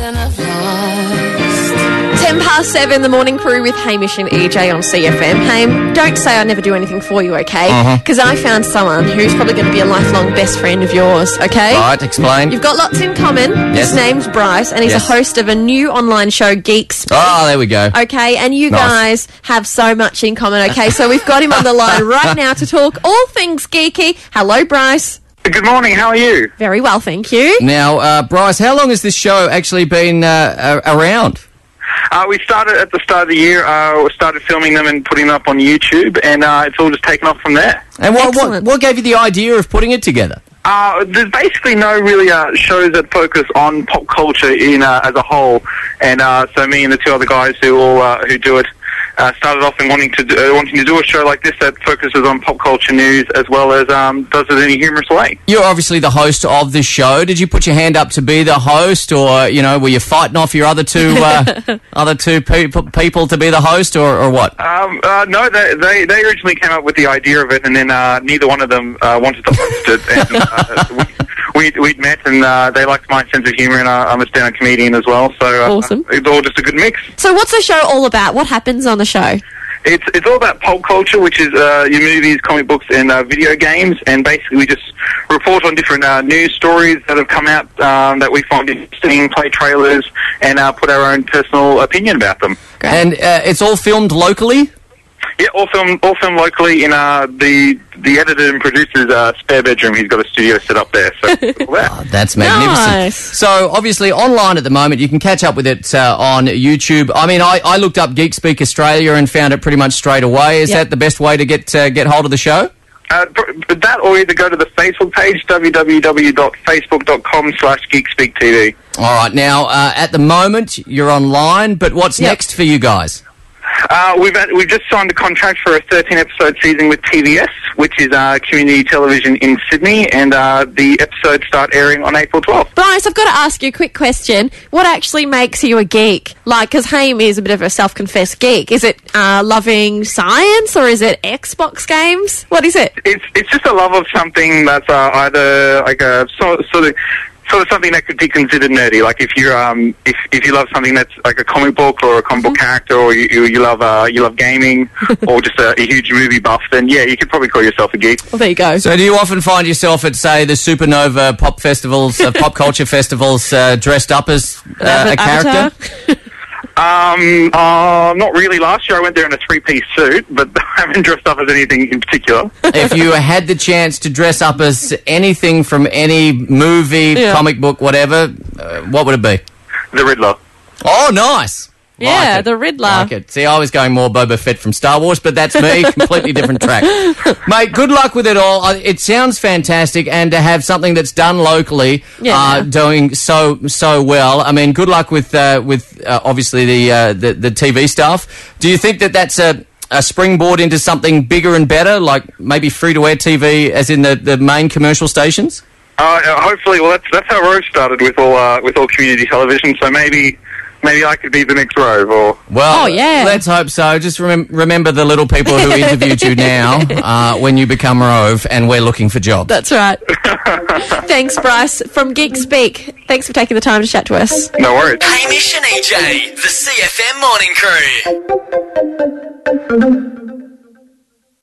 something I've lost. 7:10, the morning crew with Hamish and EJ on CFM. Ham, don't say I never do anything for you, okay? Because I found someone who's probably going to be a lifelong best friend of yours, okay? Right, explain. You've got lots in common. Yes. His name's Bryce, and he's a host of a new online show, Geek Speak. Oh, there we go. Okay, and you guys have so much in common, okay? So we've got him on the line right now to talk all things geeky. Hello, Bryce. Good morning, how are you? Very well, thank you. Now, Bryce, how long has this show actually been around? We started at the start of the year, we started filming them and putting them up on YouTube, and it's all just taken off from there. And what gave you the idea of putting it together? There's basically no really shows that focus on pop culture in as a whole, and so me and the two other guys who do it started off in wanting to do a show like this that focuses on pop culture news as well as does it in a humorous way. You're obviously the host of the show. Did you put your hand up to be the host, or were you fighting off your other two people to be the host, or what? No, they originally came up with the idea of it, and then neither one of them wanted to host it. And, we'd met, and they liked my sense of humour, and I'm a stand-up comedian as well, so awesome. It's all just a good mix. So what's the show all about? What happens on the show? It's all about pop culture, which is your movies, comic books, and video games, and basically we just report on different news stories that have come out that we find interesting, play trailers, and put our own personal opinion about them. Great. And it's all filmed locally? Yeah, all filmed locally in the editor and producer's spare bedroom. He's got a studio set up there. So oh, that's magnificent. Nice. So obviously online at the moment, you can catch up with it on YouTube. I mean, I looked up Geek Speak Australia and found it pretty much straight away. Is that the best way to get hold of the show? That, or either go to the Facebook page, www.facebook.com/geekspeaktv. All right. Now, at the moment, you're online, but what's next for you guys? We've just signed a contract for a 13-episode season with TVS, which is community television in Sydney, and the episodes start airing on April 12th. Bryce, I've got to ask you a quick question. What actually makes you a geek? Like, because Haim is a bit of a self-confessed geek. Is it loving science, or is it Xbox games? What is it? It's just a love of something that's either like a sort of something that could be considered nerdy, like if you if you love something that's like a comic book or a comic book character, or you love gaming, or just a huge movie buff, then yeah, you could probably call yourself a geek. Well, there you go. So do you often find yourself at, say, the Supernova Pop Festivals, pop culture festivals, dressed up as a character? Not really. Last year I went there in a three-piece suit, but I haven't dressed up as anything in particular. If you had the chance to dress up as anything from any movie, comic book, whatever, what would it be? The Riddler. Oh, nice. Yeah, like the Riddler. Like it. See, I was going more Boba Fett from Star Wars, but that's me. Completely different track. Mate, good luck with it all. It sounds fantastic, and to have something that's done locally doing so well. I mean, good luck with obviously the TV stuff. Do you think that that's a springboard into something bigger and better, like maybe free-to-air TV, as in the main commercial stations? Hopefully. Well, that's how Rove started with all community television, so maybe... Maybe I could be the next Rove, or... Well, let's hope so. Just remember the little people who interviewed you now when you become Rove, and we're looking for jobs. That's right. Thanks, Bryce, from Geek Speak. Thanks for taking the time to chat to us. No worries. Hamish and EJ, the CFM Morning Crew.